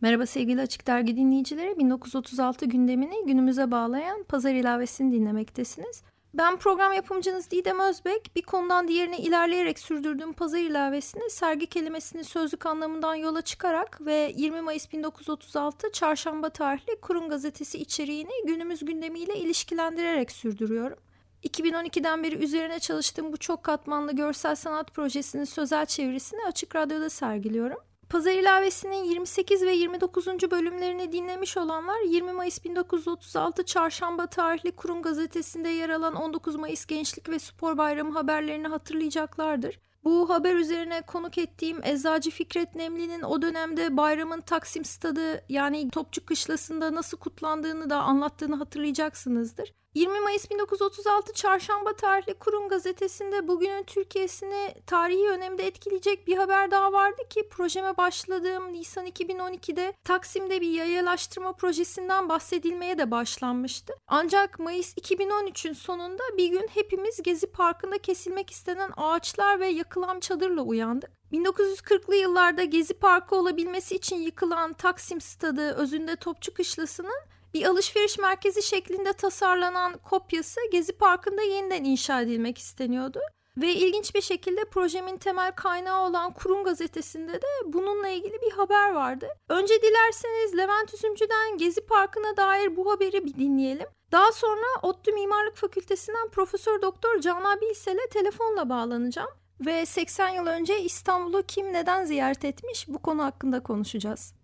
Merhaba sevgili Açık Dergi dinleyicileri, 1936 gündemini günümüze bağlayan Pazar İlavesi'ni dinlemektesiniz. Ben program yapımcınız Didem Özbek, bir konudan diğerine ilerleyerek sürdürdüğüm Pazar İlavesi'ni sergi kelimesini sözlük anlamından yola çıkarak ve 20 Mayıs 1936 Çarşamba tarihli Kurun gazetesi içeriğini günümüz gündemiyle ilişkilendirerek sürdürüyorum. 2012'den beri üzerine çalıştığım bu çok katmanlı görsel sanat projesinin sözel çevirisini Açık Radyo'da sergiliyorum. Pazar İlavesi'nin 28 ve 29. bölümlerini dinlemiş olanlar 20 Mayıs 1936 Çarşamba tarihli Kurun gazetesinde yer alan 19 Mayıs Gençlik ve Spor Bayramı haberlerini hatırlayacaklardır. Bu haber üzerine konuk ettiğim Eczacı Fikret Nemli'nin o dönemde bayramın Taksim Stadı yani Topçu Kışlası'nda nasıl kutlandığını da anlattığını hatırlayacaksınızdır. 20 Mayıs 1936 Çarşamba tarihli Kurun gazetesinde bugünün Türkiye'sini tarihi önemde etkileyecek bir haber daha vardı ki projeme başladığım Nisan 2012'de Taksim'de bir yayalaştırma projesinden bahsedilmeye de başlanmıştı. Ancak Mayıs 2013'ün sonunda bir gün hepimiz Gezi Parkı'nda kesilmek istenen ağaçlar ve yakılan çadırla uyandık. 1940'lı yıllarda Gezi Parkı olabilmesi için yıkılan Taksim Stadı özünde Topçu Kışlası'nın bir alışveriş merkezi şeklinde tasarlanan kopyası Gezi Parkı'nda yeniden inşa edilmek isteniyordu. Ve ilginç bir şekilde projemin temel kaynağı olan Kurun gazetesinde de bununla ilgili bir haber vardı. Önce dilerseniz Levent Üzümcü'den Gezi Parkı'na dair bu haberi bir dinleyelim. Daha sonra ODTÜ Mimarlık Fakültesinden Profesör Doktor Canan Bilsel'e telefonla bağlanacağım. Ve 80 yıl önce İstanbul'u kim neden ziyaret etmiş, bu konu hakkında konuşacağız.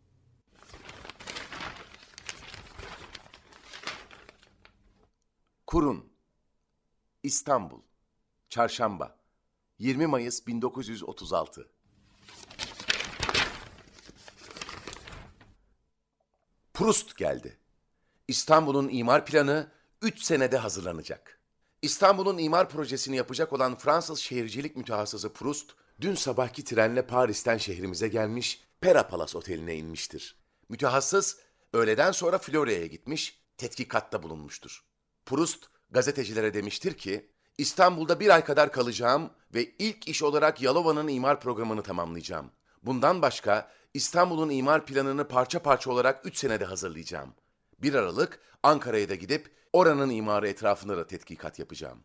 Kurun, İstanbul, Çarşamba, 20 Mayıs 1936. Proust geldi. İstanbul'un imar planı 3 senede hazırlanacak. İstanbul'un imar projesini yapacak olan Fransız şehircilik mütehassısı Proust, dün sabahki trenle Paris'ten şehrimize gelmiş, Pera Palace Oteli'ne inmiştir. Mütehassıs, öğleden sonra Florya'ya gitmiş, tetkikatta bulunmuştur. Proust gazetecilere demiştir ki, İstanbul'da bir ay kadar kalacağım ve ilk iş olarak Yalova'nın imar programını tamamlayacağım. Bundan başka İstanbul'un imar planını parça parça olarak 3 senede hazırlayacağım. 1 Aralık Ankara'ya da gidip oranın imarı etrafında da tetkikat yapacağım.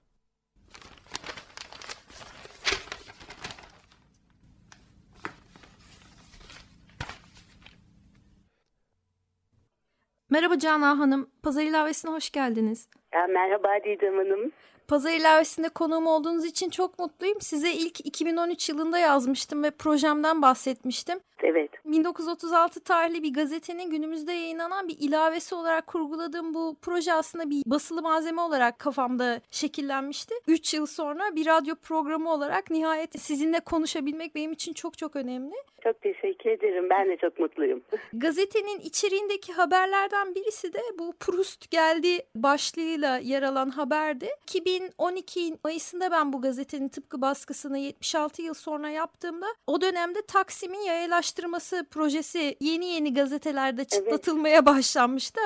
Merhaba Canan Hanım, Pazar İlavesi'ne hoş geldiniz. Merhaba Didem Hanım. Pazar İlavesi'nde konuğum olduğunuz için çok mutluyum. Size ilk 2013 yılında yazmıştım ve projemden bahsetmiştim. Evet. 1936 tarihli bir gazetenin günümüzde yayınlanan bir ilavesi olarak kurguladığım bu proje aslında bir basılı malzeme olarak kafamda şekillenmişti. 3 yıl sonra bir radyo programı olarak nihayet sizinle konuşabilmek benim için çok çok önemli. Çok teşekkür ederim. Ben de çok mutluyum. Gazetenin içeriğindeki haberlerden birisi de bu Proust geldi başlığıyla yer alan haberdi. 2012 Mayıs'ında ben bu gazetenin tıpkı baskısını 76 yıl sonra yaptığımda o dönemde Taksim'in yayalaştırması projesi yeni gazetelerde çıtlatılmaya başlanmıştı.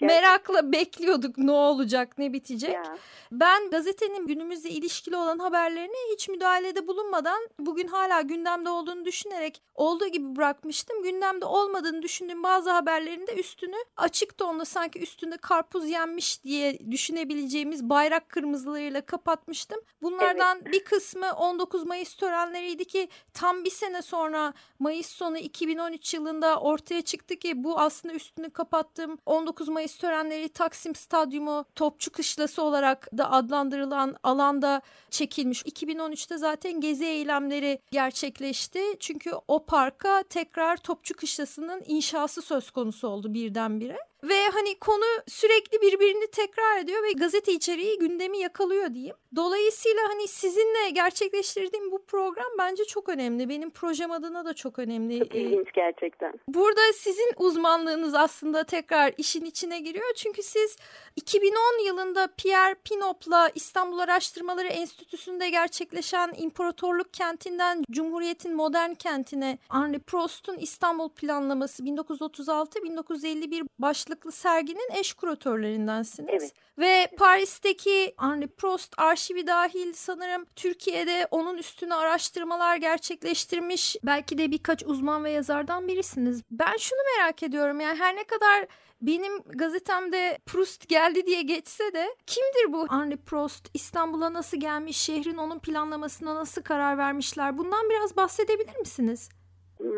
Merakla bekliyorduk ne olacak, ne bitecek. Ya. Ben gazetenin günümüzle ilişkili olan haberlerine hiç müdahalede bulunmadan bugün hala gündemde olduğunu düşünerek olduğu gibi bırakmıştım. Gündemde olmadığını düşündüğüm bazı haberlerin de üstünü açık tonla sanki üstünde karpuz yenmiş diye düşünebileceğimiz bayrak kırmızılarıyla kapatmıştım. Bunlardan bir kısmı 19 Mayıs törenleriydi ki tam bir sene sonra Mayıs sonu 2013 yılında ortaya çıktı ki bu aslında üstünü kapattığım 19 Mayıs törenleri Taksim Stadyumu Topçu Kışlası olarak da adlandırılan alanda çekilmiş. 2013'te zaten gezi eylemleri gerçekleşti. Çünkü o parka tekrar Topçu Kışlası'nın inşası söz konusu oldu birdenbire. Ve hani konu sürekli birbirini tekrar ediyor ve gazete içeriği gündemi yakalıyor diyeyim. Dolayısıyla hani sizinle gerçekleştirdiğim bu program bence çok önemli. Benim projem adına da çok önemli. Çok ilginç gerçekten. Burada sizin uzmanlığınız aslında tekrar işin içine giriyor. Çünkü siz 2010 yılında Pierre Pinop'la İstanbul Araştırmaları Enstitüsü'nde gerçekleşen İmparatorluk Kenti'nden Cumhuriyet'in modern kentine Henri Prost'un İstanbul Planlaması 1936-1951 başlıklı serginin eş kuratörlerindensiniz. Evet. Ve Paris'teki Henri Prost arşivi dahil sanırım Türkiye'de onun üstüne araştırmalar gerçekleştirmiş belki de birkaç uzman ve yazardan birisiniz. Ben şunu merak ediyorum, yani her ne kadar benim gazetemde Proust geldi diye geçse de kimdir bu Henri Prost? İstanbul'a nasıl gelmiş? Şehrin onun planlamasına nasıl karar vermişler? Bundan biraz bahsedebilir misiniz?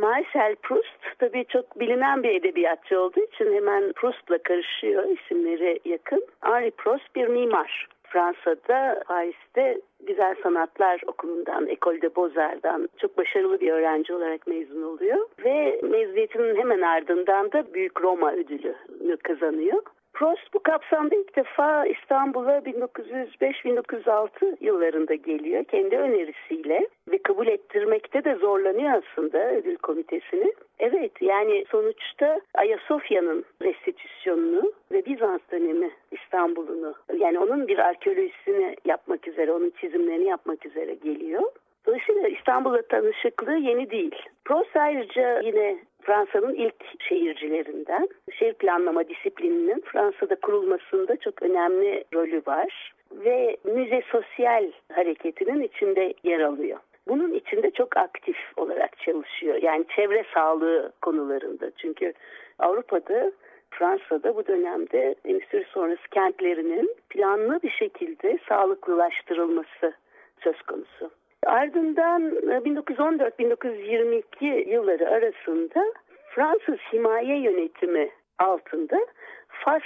Marcel Proust tabii çok bilinen bir edebiyatçı olduğu için hemen Proust'la karışıyor, isimleri yakın. Henri Prost bir mimar. Fransa'da, Paris'te Güzel Sanatlar Okulu'ndan, École de Beaux-Arts'dan çok başarılı bir öğrenci olarak mezun oluyor. Ve mezuniyetinin hemen ardından da Büyük Roma ödülünü kazanıyor. Proust bu kapsamda ilk defa İstanbul'a 1905-1906 yıllarında geliyor kendi önerisiyle ve kabul ettirmekte de zorlanıyor aslında ödül komitesini. Evet, yani sonuçta Ayasofya'nın restitüsyonunu ve Bizans dönemi İstanbul'unu, yani onun bir arkeolojisini yapmak üzere, onun çizimlerini yapmak üzere geliyor. Dolayısıyla İstanbul'la tanışıklığı yeni değil. Proust ayrıca yine Fransa'nın ilk şehircilerinden, şehir planlama disiplininin Fransa'da kurulmasında çok önemli rolü var ve müze sosyal hareketinin içinde yer alıyor. Bunun içinde çok aktif olarak çalışıyor, yani çevre sağlığı konularında, çünkü Avrupa'da, Fransa'da bu dönemde endüstri sonrası kentlerinin planlı bir şekilde sağlıklılaştırılması söz konusu. Ardından 1914-1922 yılları arasında Fransız himaye yönetimi altında Fas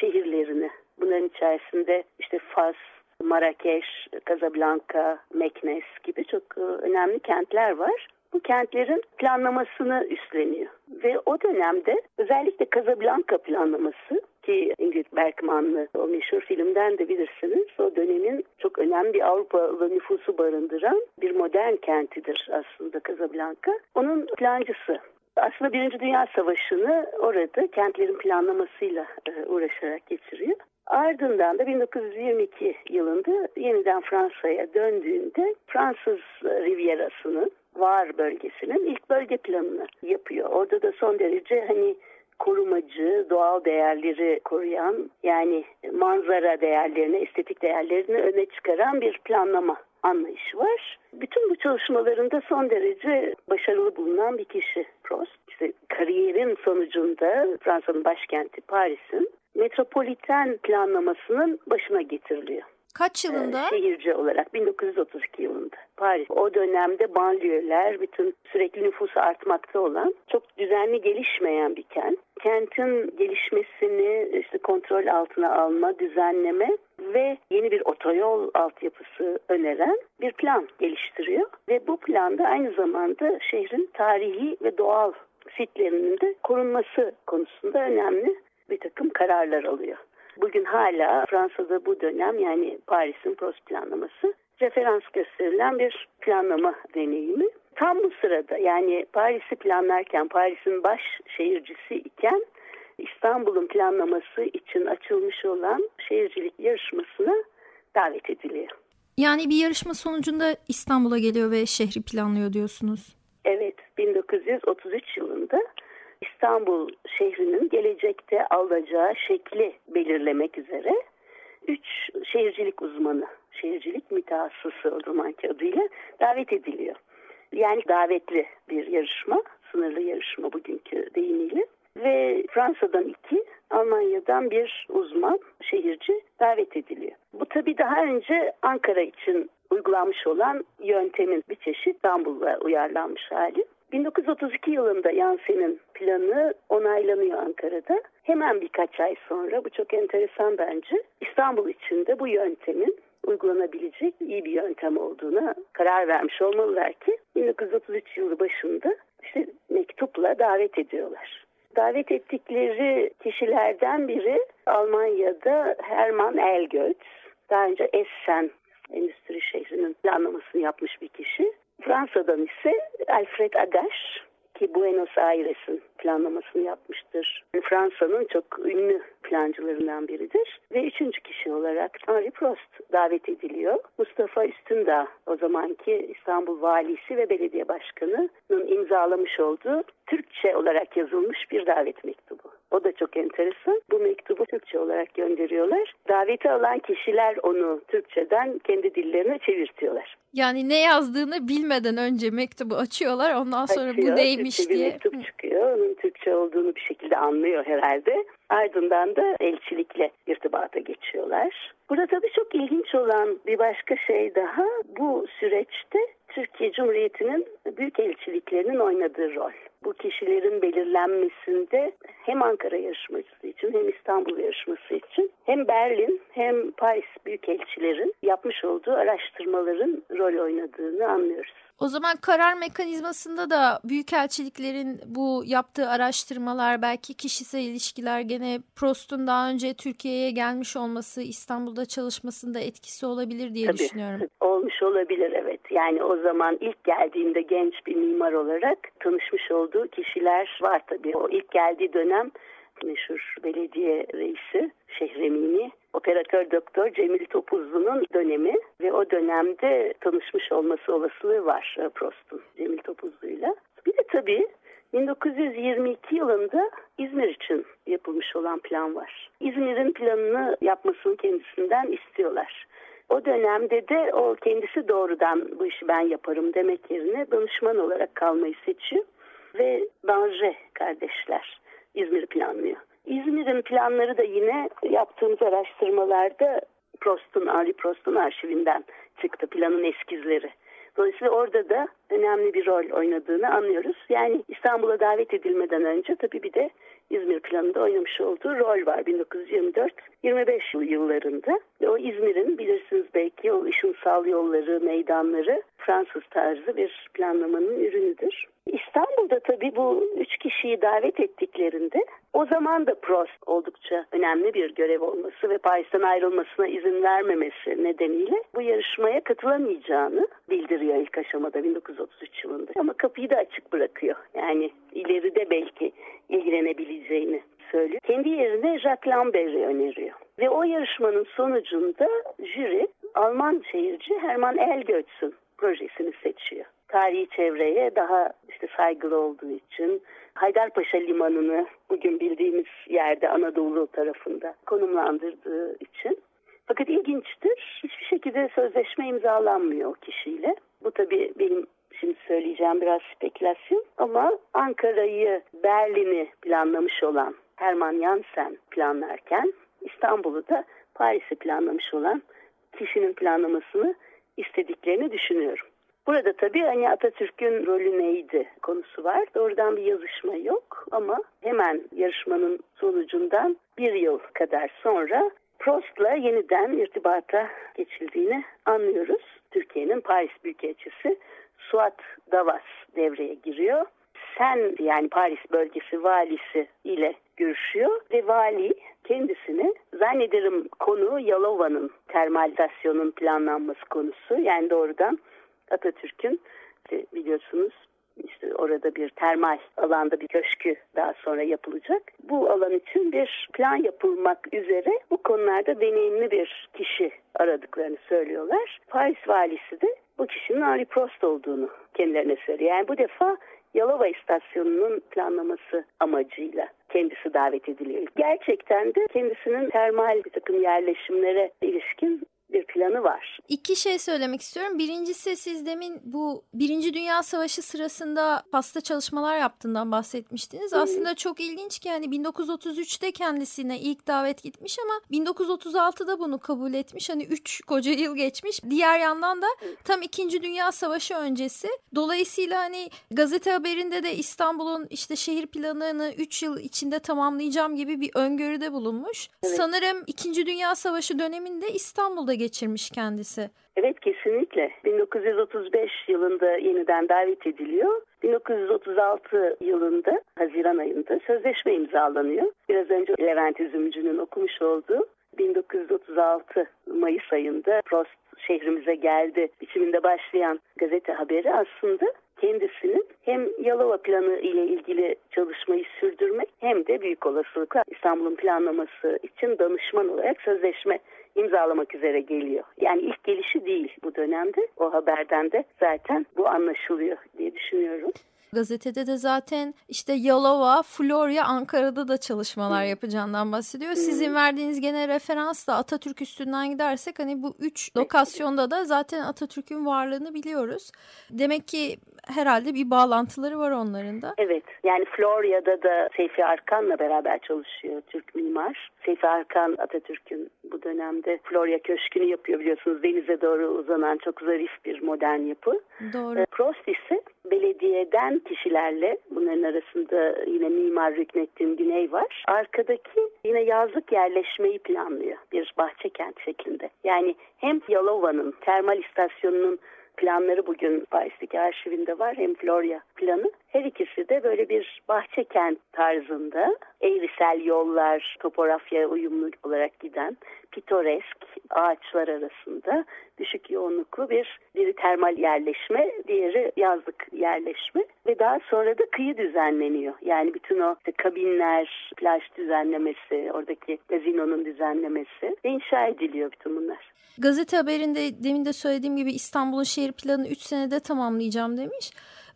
şehirlerini, bunların içerisinde işte Fas, Marrakeş, Casablanca, Meknes gibi çok önemli kentler var. Bu kentlerin planlamasını üstleniyor ve o dönemde özellikle Casablanca planlaması, ki Ingrid Bergman'lı o meşhur filmden de bilirsiniz, o dönemin çok önemli bir Avrupalı nüfusu barındıran bir modern kentidir aslında Casablanca. Onun plancısı. Aslında Birinci Dünya Savaşı'nı orada kentlerin planlamasıyla uğraşarak geçiriyor. Ardından da 1922 yılında yeniden Fransa'ya döndüğünde Fransız Rivierası'nın Var bölgesinin ilk bölge planını yapıyor. Orada da son derece hani korumacı, doğal değerleri koruyan, yani manzara değerlerini, estetik değerlerini öne çıkaran bir planlama anlayışı var. Bütün bu çalışmalarında son derece başarılı bulunan bir kişi Proust. İşte kariyerin sonucunda Fransa'nın başkenti Paris'in metropoliten planlamasının başına getiriliyor. Kaç yılında? Şehirci olarak 1932 yılında Paris. O dönemde banliyöler, bütün sürekli nüfusu artmakta olan, çok düzenli gelişmeyen bir kent. Kentin gelişmesini işte kontrol altına alma, düzenleme ve yeni bir otoyol altyapısı öneren bir plan geliştiriyor. Ve bu planda aynı zamanda şehrin tarihi ve doğal sitlerinin de korunması konusunda önemli bir takım kararlar alıyor. Bugün hala Fransa'da bu dönem, yani Paris'in Proust planlaması referans gösterilen bir planlama deneyimi. Tam bu sırada, yani Paris'i planlarken, Paris'in baş şehircisi iken İstanbul'un planlaması için açılmış olan şehircilik yarışmasına davet ediliyor. Yani bir yarışma sonucunda İstanbul'a geliyor ve şehri planlıyor diyorsunuz. Evet, 1933 yılında İstanbul şehrinin gelecekte alacağı şekli belirlemek üzere 3 şehircilik uzmanı, şehircilik mütehassısı o zamanki adıyla davet ediliyor. Yani davetli bir yarışma, sınırlı yarışma bugünkü deyimiyle. Ve Fransa'dan 2, Almanya'dan 1 uzman şehirci davet ediliyor. Bu tabii daha önce Ankara için uygulanmış olan yöntemin bir çeşit İstanbul'a uyarlanmış hali. 1932 yılında Jansen'in planı onaylanıyor Ankara'da. Hemen birkaç ay sonra, bu çok enteresan bence, İstanbul için de bu yöntemin uygulanabilecek iyi bir yöntem olduğuna karar vermiş olmalılar ki 1933 yılı başında işte mektupla davet ediyorlar. Davet ettikleri kişilerden biri Almanya'da Hermann Elgötz. Daha önce Essen endüstri şehrinin planlamasını yapmış bir kişi. Fransa'dan ise Alfred Agache ki Buenos Aires'in planlamasını yapmıştır. Fransa'nın çok ünlü plancılarından biridir. Ve üçüncü kişi olarak Henri Prost davet ediliyor. Mustafa Üstündağ, o zamanki İstanbul valisi ve belediye başkanının imzalamış olduğu Türkçe olarak yazılmış bir davet mektubu. O da çok enteresan. Bu mektubu Türkçe olarak gönderiyorlar. Daveti alan kişiler onu Türkçeden kendi dillerine çevirtiyorlar. Yani ne yazdığını bilmeden önce mektubu açıyorlar. Ondan sonra bu neymiş Türkçe diye. Bir mektup çıkıyor. Onun Türkçe olduğunu bir şekilde anlıyor herhalde. Ardından da elçilikle irtibata geçiyorlar. Burada tabii çok ilginç olan bir başka şey daha. Bu süreçte Türkiye Cumhuriyeti'nin büyükelçiliklerinin oynadığı rol. Bu kişilerin belirlenmesinde hem Ankara yarışması için hem İstanbul yarışması için hem Berlin hem Paris büyükelçilerin yapmış olduğu araştırmaların rol oynadığını anlıyoruz. O zaman karar mekanizmasında da büyükelçiliklerin bu yaptığı araştırmalar, belki kişisel ilişkiler, gene Prost'un daha önce Türkiye'ye gelmiş olması, İstanbul'da çalışmasında etkisi olabilir diye düşünüyorum. Olmuş olabilir, evet. Yani o zaman ilk geldiğinde genç bir mimar olarak tanışmış olduğu kişiler var tabii. O ilk geldiği dönem meşhur belediye reisi Şehremini, operatör doktor Cemil Topuzlu'nun dönemi ve o dönemde tanışmış olması olasılığı var Prost'un Cemil Topuzlu'yla. Bir de tabii 1922 yılında İzmir için yapılmış olan plan var. İzmir'in planını yapmasını kendisinden istiyorlar. O dönemde de o kendisi doğrudan bu işi ben yaparım demek yerine danışman olarak kalmayı seçiyor ve Banje kardeşler İzmir'i planlıyor. İzmir'in planları da yine yaptığımız araştırmalarda Henri Prost'un arşivinden çıktı planın eskizleri. Dolayısıyla orada da önemli bir rol oynadığını anlıyoruz. Yani İstanbul'a davet edilmeden önce tabii bir de İzmir planında oynamış olduğu rol var 1924-25 yıllarında. Ve o İzmir'in bilirsiniz belki o ışınsal yolları, meydanları Fransız tarzı bir planlamanın ürünüdür. İstanbul'da tabii bu üç kişiyi davet ettiklerinde o zaman da Prost oldukça önemli bir görev olması ve Paris'ten ayrılmasına izin vermemesi nedeniyle bu yarışmaya katılamayacağını bildiriyor ilk aşamada 1933 yılında. Ama kapıyı da açık bırakıyor. Yani ileride belki ilgilenebileceğini söylüyor. Kendi yerine Jacques Lambert'i öneriyor. Ve o yarışmanın sonucunda jüri Alman şehirci Hermann Elgötz'ün projesini seçiyor. Tarihi çevreye daha saygılı olduğu için Haydarpaşa Limanı'nı bugün bildiğimiz yerde Anadolu tarafında konumlandırdığı için. Fakat ilginçtir, hiçbir şekilde sözleşme imzalanmıyor o kişiyle. Bu tabii benim şimdi söyleyeceğim biraz spekülasyon ama Ankara'yı, Berlin'i planlamış olan Hermann Jansen planlarken İstanbul'u da Paris'i planlamış olan kişinin planlamasını istediklerini düşünüyorum. Burada tabii hani Atatürk'ün rolü neydi konusu var. Doğrudan bir yazışma yok ama hemen yarışmanın sonucundan bir yıl kadar sonra Prost'la yeniden irtibata geçildiğini anlıyoruz. Türkiye'nin Paris Büyükelçisi Suat Davas devreye giriyor. Sen yani Paris bölgesi valisi ile görüşüyor ve vali kendisini zannederim konu Yalova'nın termalizasyonun planlanması konusu yani doğrudan Atatürk'ün biliyorsunuz orada bir termal alanda bir köşkü daha sonra yapılacak. Bu alan için bir plan yapılmak üzere bu konularda deneyimli bir kişi aradıklarını söylüyorlar. Paris valisi de bu kişinin Henri Prost olduğunu kendilerine söylüyor. Yani bu defa Yalova istasyonunun planlaması amacıyla kendisi davet ediliyor. Gerçekten de kendisinin termal bir takım yerleşimlere ilişkin bir planı var. İki şey söylemek istiyorum. Birincisi siz demin bu Birinci Dünya Savaşı sırasında pasta çalışmalar yaptığından bahsetmiştiniz. Aslında çok ilginç ki hani 1933'te kendisine ilk davet gitmiş ama 1936'da bunu kabul etmiş. Hani 3 koca yıl geçmiş. Diğer yandan da tam İkinci Dünya Savaşı öncesi. Dolayısıyla hani gazete haberinde de İstanbul'un şehir planını 3 yıl içinde tamamlayacağım gibi bir öngörüde bulunmuş. Evet. Sanırım İkinci Dünya Savaşı döneminde İstanbul'da da geçirmiş kendisi. Evet, kesinlikle. 1935 yılında yeniden davet ediliyor. 1936 yılında Haziran ayında sözleşme imzalanıyor. Biraz önce Levent Üzümcü'nün okumuş olduğu 1936 Mayıs ayında Prost şehrimize geldi biçiminde başlayan gazete haberi aslında kendisinin hem Yalova planı ile ilgili çalışmayı sürdürmek hem de büyük olasılıkla İstanbul'un planlaması için danışman olarak sözleşme imzalamak üzere geliyor. Yani ilk gelişi değil bu dönemde. O haberden de zaten bu anlaşılıyor diye düşünüyorum. Gazetede de zaten işte Yalova, Florya, Ankara'da da çalışmalar yapacağından bahsediyor. Sizin verdiğiniz gene referansla Atatürk üstünden gidersek hani bu üç lokasyonda da zaten Atatürk'ün varlığını biliyoruz. Demek ki herhalde bir bağlantıları var onların da. Evet, yani Florya'da da Seyfi Arkan'la beraber çalışıyor Türk mimar. Seyfi Arkan Atatürk'ün bu dönemde Florya Köşkü'nü yapıyor, biliyorsunuz denize doğru uzanan çok zarif bir modern yapı. Doğru. Prost ise belediyeden kişilerle, bunların arasında yine mimar Rükneddin Güney var. Arkadaki yine yazlık yerleşmeyi planlıyor bir bahçe kent şeklinde. Yani hem Yalova'nın termal istasyonunun planları bugün Paris'teki arşivinde var, hem Florya planı. Her ikisi de böyle bir bahçe kent tarzında, eğrisel yollar topografyaya uyumlu olarak giden, pitoresk ağaçlar arasında düşük yoğunluklu biri termal yerleşme, diğeri yazlık yerleşme ve daha sonra da kıyı düzenleniyor. Yani bütün o işte kabinler, plaj düzenlemesi, oradaki gazinonun düzenlemesi ve inşa ediliyor bütün bunlar. Gazete haberinde demin de söylediğim gibi İstanbul'un şehir planını 3 senede tamamlayacağım demiş.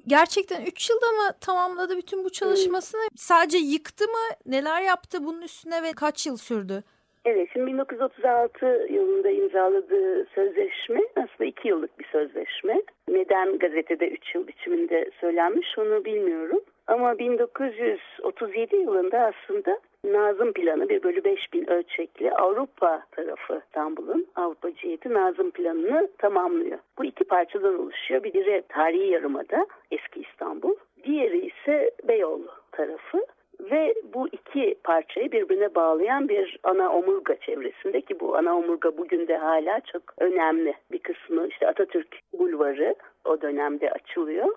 Gerçekten 3 yılda mı tamamladı bütün bu çalışmasını? Sadece yıktı mı? Neler yaptı bunun üstüne ve kaç yıl sürdü? Evet, şimdi 1936 yılında imzaladığı sözleşme aslında 2 yıllık bir sözleşme. Neden gazetede 3 yıl biçiminde söylenmiş onu bilmiyorum. Ama 1937 yılında aslında Nazım Planı 1/5000 ölçekli Avrupa tarafı İstanbul'un Avrupa Ciheti Nazım Planı'nı tamamlıyor. Bu iki parçadan oluşuyor. Biri Tarihi Yarımada, eski İstanbul, diğeri ise Beyoğlu tarafı. Ve bu iki parçayı birbirine bağlayan bir ana omurga çevresinde, ki bu ana omurga bugün de hala çok önemli bir kısmı. İşte Atatürk Bulvarı o dönemde açılıyor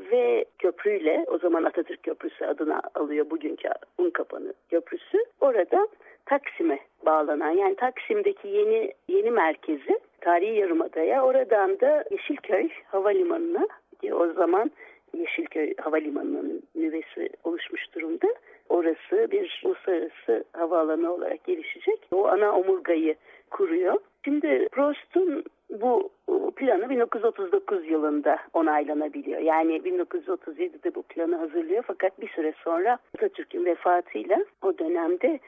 ve köprüyle, o zaman Atatürk Köprüsü adını alıyor, bugünkü Unkapanı Köprüsü, orada Taksim'e bağlanan, yani Taksim'deki yeni merkezi Tarihi Yarımada'ya, oradan da Yeşilköy Havalimanı'na, ki o zaman Yeşilköy Havalimanı'nın nüvesi oluşmuş durumda. Orası bir uluslararası havaalanı olarak gelişecek. O ana omurgayı kuruyor. Şimdi Prost'un bu planı 1939 yılında onaylanabiliyor. Yani 1937'de bu planı hazırlıyor fakat bir süre sonra Atatürk'ün vefatıyla o dönemde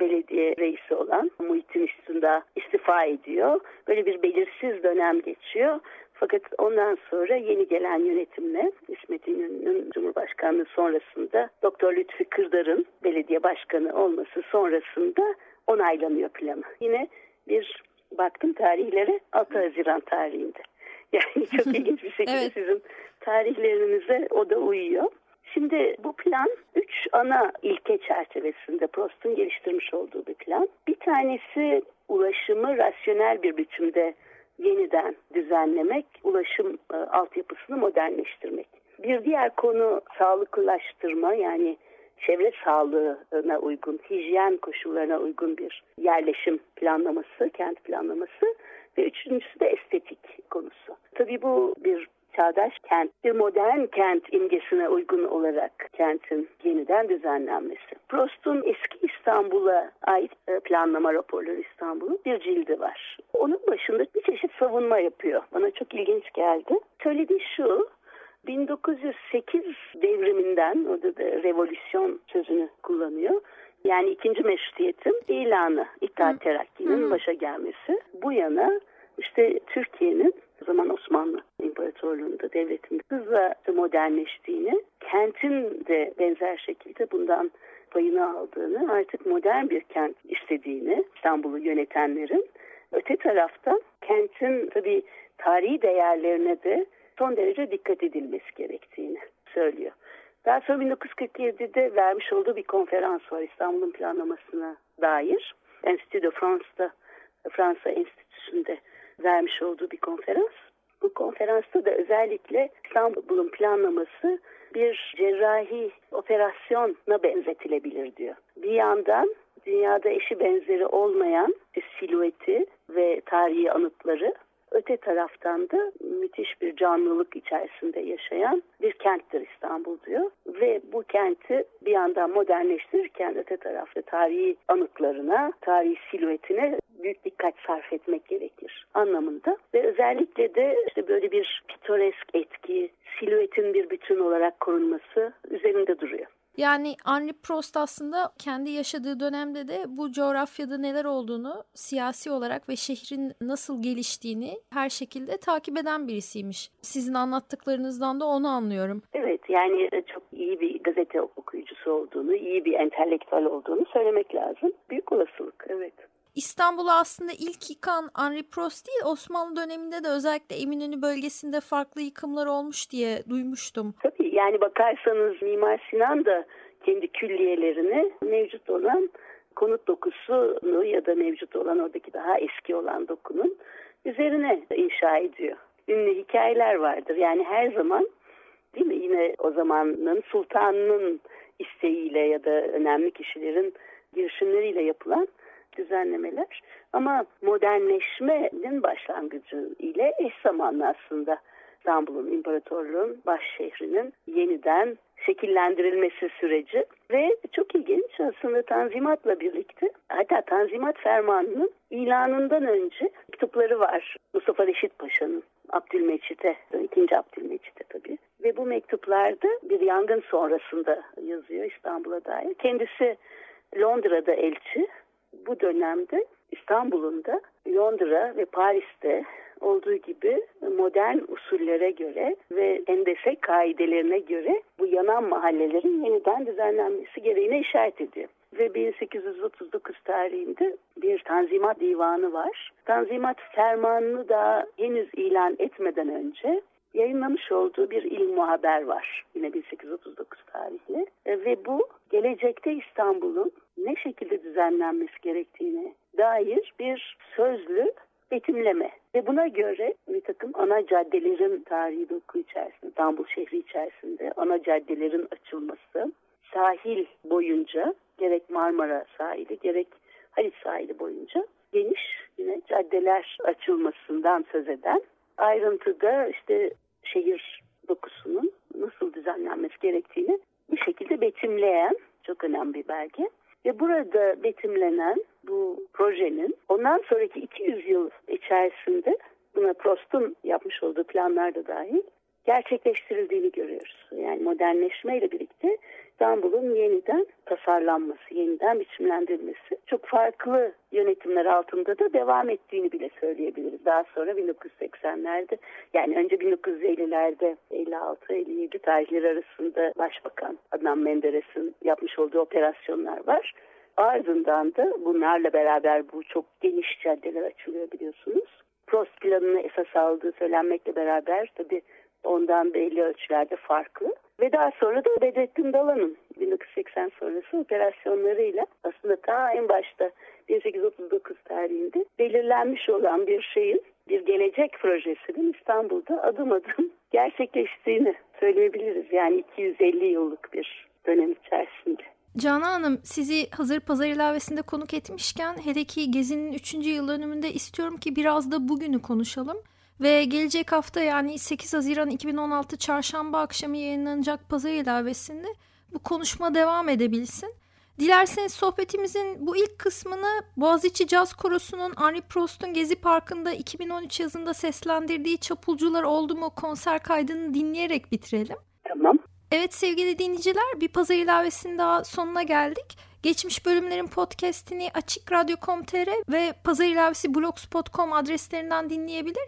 belediye reisi olan Muhittin Üstündağ istifa ediyor. Böyle bir belirsiz dönem geçiyor. Fakat ondan sonra yeni gelen yönetimle İsmet İnönü'nün Cumhurbaşkanlığı sonrasında Doktor Lütfi Kırdar'ın belediye başkanı olması sonrasında onaylanıyor planı. Yine bir baktım tarihlere 6 Haziran tarihinde. Yani çok ilginç bir şekilde evet, sizin tarihlerinize o da uyuyor. Şimdi bu plan 3 ana ilke çerçevesinde Prost'un geliştirmiş olduğu bir plan. Bir tanesi ulaşımı rasyonel bir biçimde yeniden düzenlemek, ulaşım altyapısını modernleştirmek. Bir diğer konu sağlıklılaştırma, yani çevre sağlığına uygun, hijyen koşullarına uygun bir yerleşim planlaması, kent planlaması ve üçüncüsü de estetik konusu. Tabii bu bir çağdaş kent, bir modern kent imgesine uygun olarak kentin yeniden düzenlenmesi. Prost'un eski İstanbul'a ait planlama raporları, İstanbul'un bir cildi var. Onun başında bir çeşit savunma yapıyor. Bana çok ilginç geldi. Söylediği şu, 1908 devriminden, orada da revolüsyon sözünü kullanıyor. Yani 2. Meşrutiyetin ilanı, İttihat Terakki'nin başa gelmesi. Bu yana işte Türkiye'nin o zaman Osmanlı İmparatorluğu'nda, devletinde hızla modernleştiğini, kentin de benzer şekilde bundan payını aldığını, artık modern bir kent istediğini İstanbul'u yönetenlerin, öte taraftan kentin tabii tarihi değerlerine de son derece dikkat edilmesi gerektiğini söylüyor. Daha sonra 1947'de vermiş olduğu bir konferans var İstanbul'un planlamasına dair. Enstitü de France'da Fransa Enstitüsü'nde vermiş olduğu bir konferans. Bu konferansta da özellikle İstanbul'un planlaması bir cerrahi operasyona benzetilebilir diyor. Bir yandan dünyada eşi benzeri olmayan silüeti ve tarihi anıtları, öte taraftan da müthiş bir canlılık içerisinde yaşayan bir kenttir İstanbul diyor. Ve bu kenti bir yandan modernleştirirken öte tarafta tarihi anıtlarına, tarihi silüetine büyük dikkat sarf etmek gerekir anlamında. Ve özellikle de işte böyle bir pitoresk etki, silüetin bir bütün olarak korunması üzerinde duruyor. Yani Henri Prost aslında kendi yaşadığı dönemde de bu coğrafyada neler olduğunu siyasi olarak ve şehrin nasıl geliştiğini her şekilde takip eden birisiymiş. Sizin anlattıklarınızdan da onu anlıyorum. Evet, yani çok iyi bir gazete okuyucusu olduğunu, iyi bir entelektüel olduğunu söylemek lazım. Büyük olasılık, evet. İstanbul'u aslında ilk yıkan Henri Prost değil, Osmanlı döneminde de özellikle Eminönü bölgesinde farklı yıkımlar olmuş diye duymuştum. Tabii, yani bakarsanız Mimar Sinan da kendi külliyelerini mevcut olan konut dokusunu ya da mevcut olan oradaki daha eski olan dokunun üzerine inşa ediyor. Ünlü hikayeler vardır. Yani her zaman, değil mi, yine o zamanın sultanının isteğiyle ya da önemli kişilerin girişimleriyle yapılan düzenlemeler, ama modernleşmenin başlangıcı ile eş zamanlı aslında İstanbul'un, imparatorluğun baş şehrinin yeniden şekillendirilmesi süreci. Ve çok ilginç aslında, Tanzimat'la birlikte, hatta Tanzimat Fermanı'nın ilanından önce mektupları var Mustafa Reşit Paşa'nın Abdülmecit'e, 2. Abdülmecit'e tabii. Ve bu mektuplarda bir yangın sonrasında yazıyor İstanbul'a dair. Kendisi Londra'da elçi. Bu dönemde İstanbul'un da Londra ve Paris'te olduğu gibi modern usullere göre ve endese kaidelerine göre bu yanan mahallelerin yeniden düzenlenmesi gereğine işaret ediyor. Ve 1839 tarihinde bir Tanzimat Divanı var. Tanzimat Fermanı'nı da henüz ilan etmeden önce yayınlamış olduğu bir ilmuhaber var. Yine 1839 tarihli. Ve bu gelecekte İstanbul'un ne şekilde düzenlenmesi gerektiğine dair bir sözlü betimleme. Ve buna göre bir takım ana caddelerin tarihi doku içerisinde, İstanbul şehri içerisinde ana caddelerin açılması, sahil boyunca, gerek Marmara sahili gerek Haliç sahili boyunca geniş yine caddeler açılmasından söz eden, ayrıntıda işte şehir dokusunun nasıl düzenlenmesi gerektiğini bir şekilde betimleyen çok önemli bir belge. Ve burada betimlenen bu projenin ondan sonraki 200 yıl içerisinde, buna Prost'un yapmış olduğu planlarda dahil, gerçekleştirildiğini görüyoruz. Yani modernleşmeyle birlikte İstanbul'un yeniden tasarlanması, yeniden biçimlendirilmesi, çok farklı yönetimler altında da devam ettiğini bile söyleyebiliriz. Daha sonra 1980'lerde, yani önce 1950'lerde 56-57 tarihleri arasında Başbakan Adnan Menderes'in yapmış olduğu operasyonlar var. Ardından da bunlarla beraber bu çok geniş caddeler açılıyor, biliyorsunuz. Prost planını esas aldığı söylenmekle beraber tabii ondan belli ölçülerde farklı. Ve daha sonra da Bedrettin Dalan'ın 1980 sonrası operasyonlarıyla aslında ta en başta 1839 tarihinde belirlenmiş olan bir şeyin, bir gelecek projesinin İstanbul'da adım adım gerçekleştiğini söyleyebiliriz. Yani 250 yıllık bir dönem içerisinde. Canan Hanım, sizi hazır Pazar ilavesinde konuk etmişken, hele ki Gezi'nin 3. yıl dönümünde istiyorum ki biraz da bugünü konuşalım. Ve gelecek hafta, yani 8 Haziran 2016 Çarşamba akşamı yayınlanacak Pazar ilavesinde bu konuşma devam edebilsin. Dilerseniz sohbetimizin bu ilk kısmını Boğaziçi Caz Korosu'nun Henri Prost'un Gezi Parkı'nda 2013 yazında seslendirdiği Çapulcular Oldu Mu konser kaydını dinleyerek bitirelim. Tamam. Evet sevgili dinleyiciler, bir Pazar ilavesinin daha sonuna geldik. Geçmiş bölümlerin podcastini açikradyo.com.tr ve Pazar ilavesi blogspot.com adreslerinden dinleyebilir.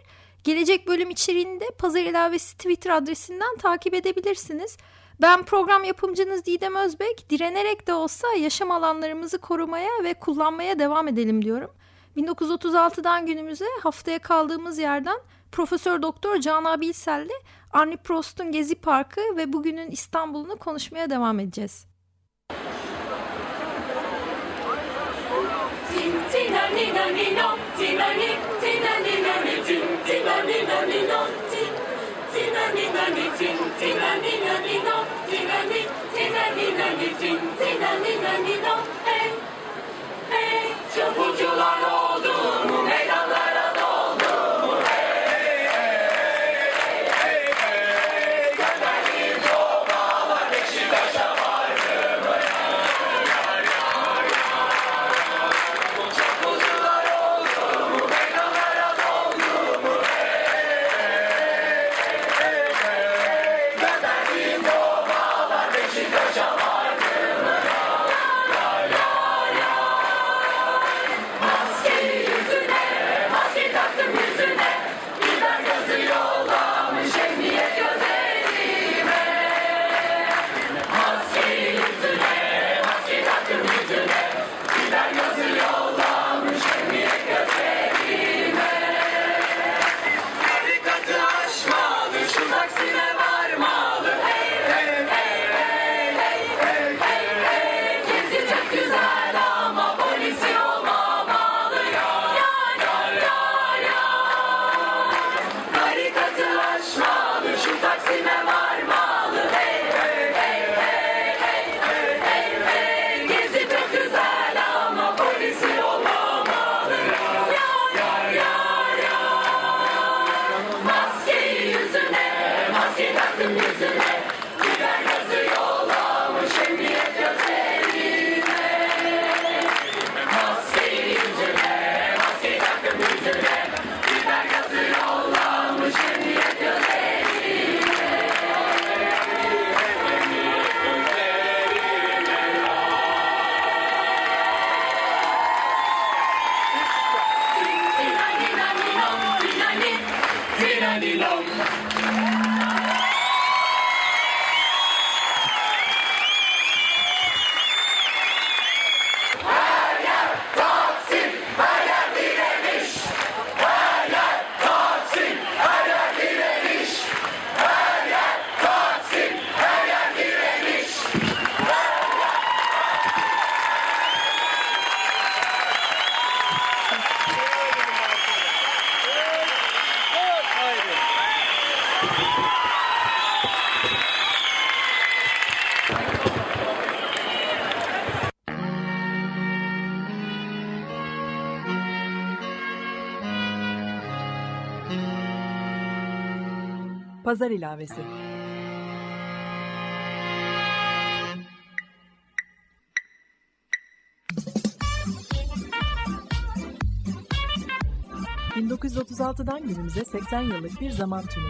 Gelecek bölüm içeriğini de Pazar İlavesi Twitter adresinden takip edebilirsiniz. Ben program yapımcınız Didem Özbek, direnerek de olsa yaşam alanlarımızı korumaya ve kullanmaya devam edelim diyorum. 1936'dan günümüze, haftaya kaldığımız yerden Profesör Doktor Canan Bilsel'le Henri Prost'un Gezi Parkı ve bugünün İstanbul'unu konuşmaya devam edeceğiz. Çapulcular oldu mu? Meydanlara doldu mu? Hey hey hey hey. Gönderdiğim kovmalar Beşiktaş'a vardı mı? Yar yar yar. Çapulcular oldu mu? Meydanlara doldu mu? Hey hey hey. Gönderdiğim kovmalar Beşiktaş'a vardı mı? Pazar İlavesi. ...1936'dan günümüze 80 yıllık bir zaman tüneli.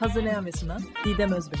Hazırlayan ve sunan Didem Özbek.